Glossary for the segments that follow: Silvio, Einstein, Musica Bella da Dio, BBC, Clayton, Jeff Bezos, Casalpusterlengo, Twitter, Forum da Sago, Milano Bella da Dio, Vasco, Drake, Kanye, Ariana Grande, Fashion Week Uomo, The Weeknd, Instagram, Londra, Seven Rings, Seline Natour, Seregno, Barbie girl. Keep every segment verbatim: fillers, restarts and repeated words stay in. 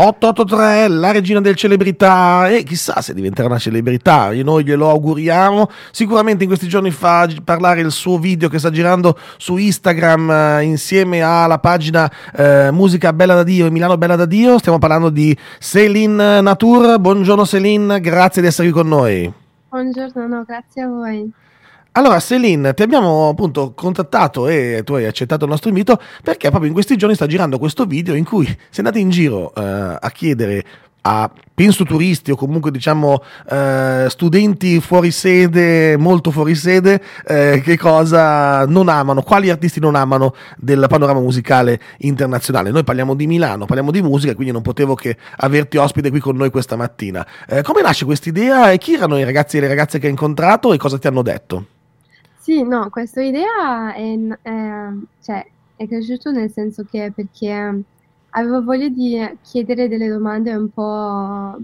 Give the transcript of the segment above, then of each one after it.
otto otto tre, la regina del celebrità, e chissà se diventerà una celebrità, noi glielo auguriamo. Sicuramente in questi giorni fa parlare il suo video che sta girando su Instagram eh, insieme alla pagina eh, Musica Bella da Dio e Milano Bella da Dio. Stiamo parlando di Seline Natour. Buongiorno Seline, grazie di essere qui con noi. Buongiorno, no, grazie a voi. Allora Seline, ti abbiamo appunto contattato e tu hai accettato il nostro invito perché proprio in questi giorni sta girando questo video in cui sei andata in giro eh, a chiedere a, penso, turisti o comunque diciamo eh, studenti fuori sede, molto fuori sede, eh, che cosa non amano, quali artisti non amano del panorama musicale internazionale. Noi parliamo di Milano, parliamo di musica, quindi non potevo che averti ospite qui con noi questa mattina. Eh, come nasce quest'idea e chi erano i ragazzi e le ragazze che hai incontrato e cosa ti hanno detto? Sì, no, questa idea è, è, cioè, è cresciuta nel senso che perché avevo voglia di chiedere delle domande un po'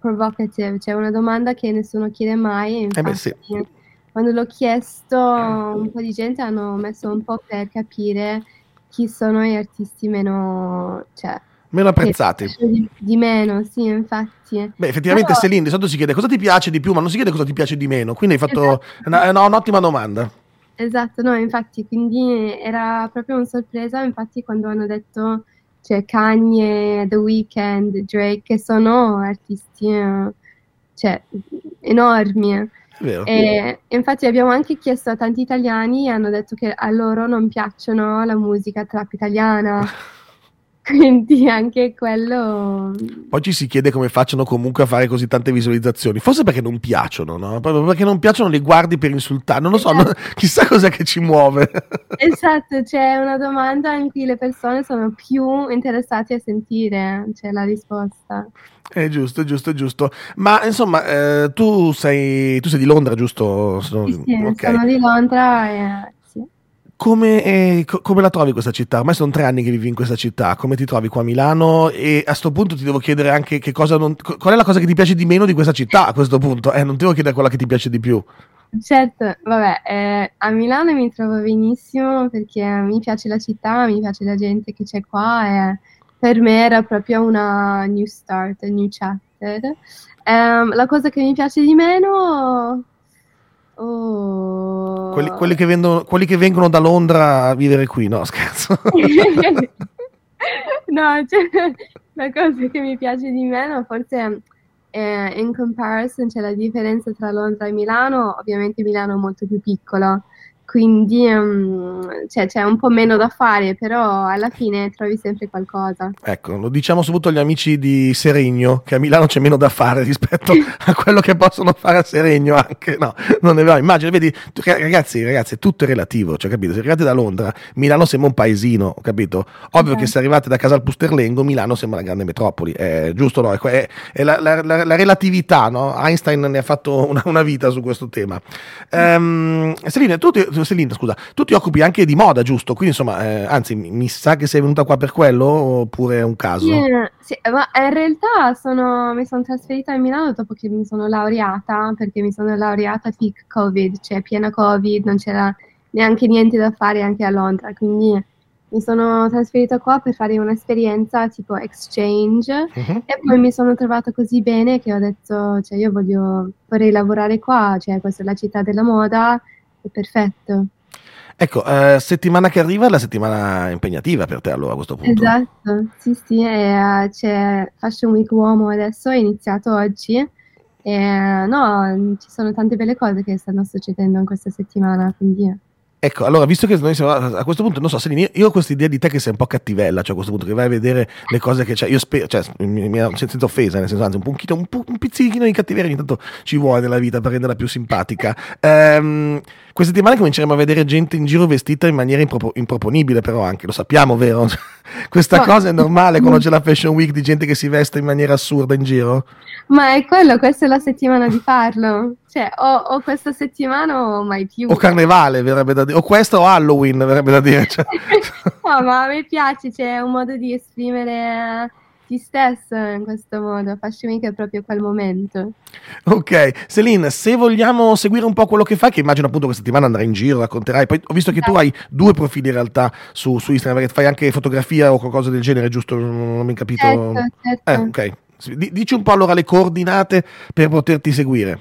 provocative, cioè una domanda che nessuno chiede mai, infatti, eh beh, sì. Quando l'ho chiesto un po' di gente hanno messo un po' per capire chi sono gli artisti meno... cioè, meno apprezzati di, di meno, sì, infatti. Beh, effettivamente però... Seline, di solito si chiede cosa ti piace di più, ma non si chiede cosa ti piace di meno, quindi hai fatto esatto. una, no, un'ottima domanda. Esatto, no, infatti, quindi era proprio una sorpresa, infatti quando hanno detto, cioè, Kanye, The Weeknd, Drake, che sono artisti, cioè, enormi. Vero. E infatti abbiamo anche chiesto a tanti italiani e hanno detto che a loro non piacciono la musica trap italiana. Quindi anche quello... Poi ci si chiede come facciano comunque a fare così tante visualizzazioni. Forse perché non piacciono, no? Proprio perché non piacciono li guardi per insultare. Non lo so, esatto. non... chissà cos'è che ci muove. Esatto, c'è una domanda in cui le persone sono più interessate a sentire, cioè, la risposta. È giusto, è giusto, è giusto. Ma insomma, eh, tu, sei... tu sei di Londra, giusto? Sono... Sì, sì, okay. Sono di Londra e... Come, eh, co- come la trovi questa città? Ormai sono tre anni che vivi in questa città, come ti trovi qua a Milano? E a sto punto ti devo chiedere anche che cosa non, co- qual è la cosa che ti piace di meno di questa città a questo punto? Eh, non ti devo chiedere quella che ti piace di più. Certo, vabbè, eh, a Milano mi trovo benissimo perché mi piace la città, mi piace la gente che c'è qua e per me era proprio una new start, new chapter. Eh, la cosa che mi piace di meno... Oh. Quelli, quelli, che vendono, quelli che vengono da Londra a vivere qui, no scherzo. No, cioè, la cosa che mi piace di meno forse eh, in comparison c'è la differenza tra Londra e Milano. Ovviamente Milano è molto più piccola, quindi um, cioè, c'è un po' meno da fare, però alla fine trovi sempre qualcosa. Ecco, lo diciamo subito agli amici di Seregno, che a Milano c'è meno da fare rispetto a quello che possono fare a Seregno anche, no, non ne va, immagino, vedi, tu, ragazzi, ragazzi, tutto è relativo, cioè, capito, se arrivate da Londra, Milano sembra un paesino, capito? Ovvio okay. Che se arrivate da Casalpusterlengo, Milano sembra una grande metropoli, è giusto, no? È, è, è la, la, la, la relatività, no? Einstein ne ha fatto una, una vita su questo tema. Um, Seline, tu ti Seline, scusa, tu ti occupi anche di moda, giusto? Quindi insomma, eh, anzi, mi, mi sa che sei venuta qua per quello, oppure è un caso? Yeah, sì, ma in realtà sono, mi sono trasferita a Milano dopo che mi sono laureata, perché mi sono laureata peak Covid, cioè piena Covid, non c'era neanche niente da fare anche a Londra, quindi mi sono trasferita qua per fare un'esperienza tipo exchange uh-huh. E poi mi sono trovata così bene che ho detto, cioè, io voglio, vorrei lavorare qua, cioè questa è la città della moda. Perfetto. Ecco, eh, settimana che arriva è la settimana impegnativa per te allora a questo punto. Esatto, sì sì, e, uh, c'è Fashion Week Uomo adesso, è iniziato oggi. E, no, ci sono tante belle cose che stanno succedendo in questa settimana, quindi... Ecco, allora, visto che noi siamo a questo punto, non so, Seline, io ho questa idea di te che sei un po' cattivella, cioè a questo punto che vai a vedere le cose che c'è, io spero, cioè, mi, mi, senza offesa, nel senso, anzi, un pochino, un, po- un pizzichino di cattiveria ogni tanto ci vuole nella vita per renderla più simpatica. Ehm, questa settimana cominceremo a vedere gente in giro vestita in maniera impropo- improponibile, però anche, lo sappiamo, vero? Questa ma... cosa è normale quando c'è la Fashion Week di gente che si veste in maniera assurda in giro? Ma è quello, questa è la settimana di farlo. Cioè, o, o questa settimana o mai più. O carnevale, verrebbe da dire. O questo o Halloween, verrebbe da dire. Cioè. No, ma a me piace, c'è cioè, un modo di esprimere ti stesso in questo modo, Fashion Week è proprio quel momento. Ok, Seline, se vogliamo seguire un po' quello che fai, che immagino appunto questa settimana andrai in giro, racconterai, poi ho visto che tu hai due profili in realtà su, su Instagram, perché fai anche fotografia o qualcosa del genere, giusto? Non mi capito. Certo, certo. Eh, ok, dici un po' allora le coordinate per poterti seguire.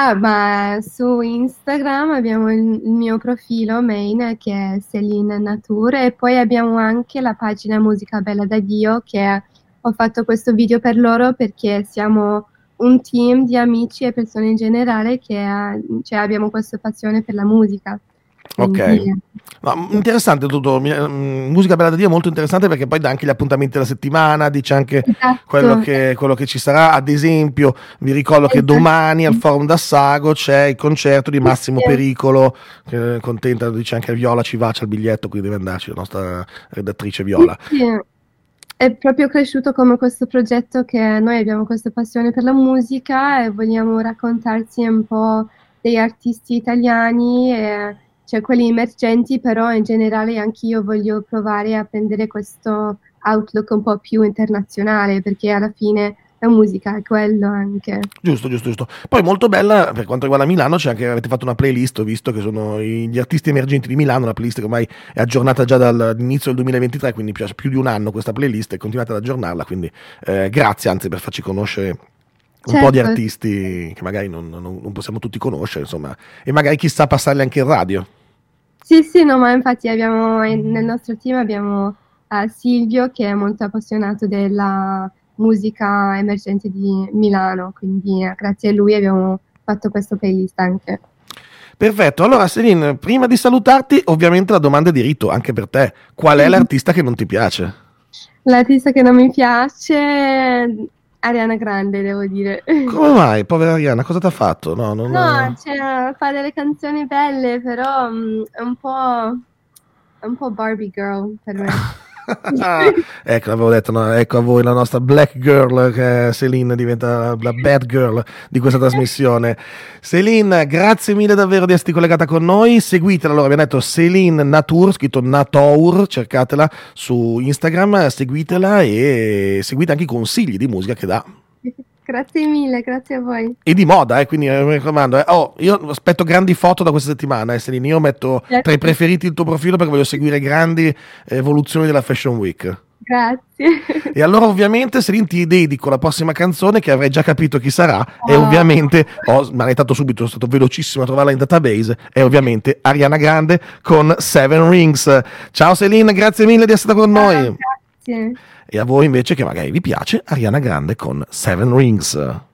Ah, ma su Instagram abbiamo il mio profilo main che è Seline Natour e poi abbiamo anche la pagina Musica Bella da Dio, che ho fatto questo video per loro perché siamo un team di amici e persone in generale che ha, cioè, abbiamo questa passione per la musica. Ok, no, interessante tutto. Musica Bella da Dio è molto interessante perché poi dà anche gli appuntamenti della settimana, dice anche esatto. quello, che, quello che ci sarà. Ad esempio, vi ricordo esatto. che domani al Forum da Sago c'è il concerto di Massimo esatto. Pericolo. Eh, contenta, dice anche Viola ci va, c'è il biglietto, quindi deve andarci, la nostra redattrice Viola. Esatto. È proprio cresciuto come questo progetto che noi abbiamo questa passione per la musica e vogliamo raccontarsi un po' degli artisti italiani e cioè quelli emergenti, però in generale anche io voglio provare a prendere questo outlook un po' più internazionale, perché alla fine la musica è quello anche. Giusto, giusto, giusto. Poi molto bella, per quanto riguarda Milano, c'è anche, avete fatto una playlist, ho visto che sono gli artisti emergenti di Milano, una playlist che ormai è aggiornata già dall'inizio del duemilaventitré, quindi più, più di un anno questa playlist, e continuate ad aggiornarla, quindi eh, grazie anzi per farci conoscere un certo. po' di artisti che magari non, non, non possiamo tutti conoscere, insomma, e magari chissà passarli anche in radio. Sì, sì, no, ma infatti abbiamo, nel nostro team abbiamo uh, Silvio che è molto appassionato della musica emergente di Milano, quindi uh, grazie a lui abbiamo fatto questo playlist anche. Perfetto, allora Seline, prima di salutarti ovviamente la domanda di rito anche per te, qual è l'artista che non ti piace? L'artista che non mi piace... Ariana Grande, devo dire. Come mai? Povera Ariana, cosa ti ha fatto? No, non, no, no. Cioè, fa delle canzoni belle, però um, è un po' è un po' Barbie girl per me. Ecco, avevo detto, no, ecco a voi la nostra black girl, che Seline diventa la bad girl di questa trasmissione. Seline, grazie mille davvero di esserti collegata con noi, seguitela, allora abbiamo detto Seline Natour, scritto Natour, cercatela su Instagram, seguitela e seguite anche i consigli di musica che dà. Grazie mille, grazie a voi. E di moda, eh, quindi mi raccomando. Eh. Oh, io aspetto grandi foto da questa settimana, eh, Seline. Io metto tra i preferiti il tuo profilo perché voglio seguire grandi evoluzioni della Fashion Week. Grazie. E allora ovviamente, Seline, ti dedico la prossima canzone che avrei già capito chi sarà oh. e ovviamente, ho manettato subito, sono stato velocissimo a trovarla in database, è ovviamente Ariana Grande con Seven Rings. Ciao Seline, grazie mille di essere stata con noi. Grazie. E a voi invece che magari vi piace Ariana Grande con Seven Rings.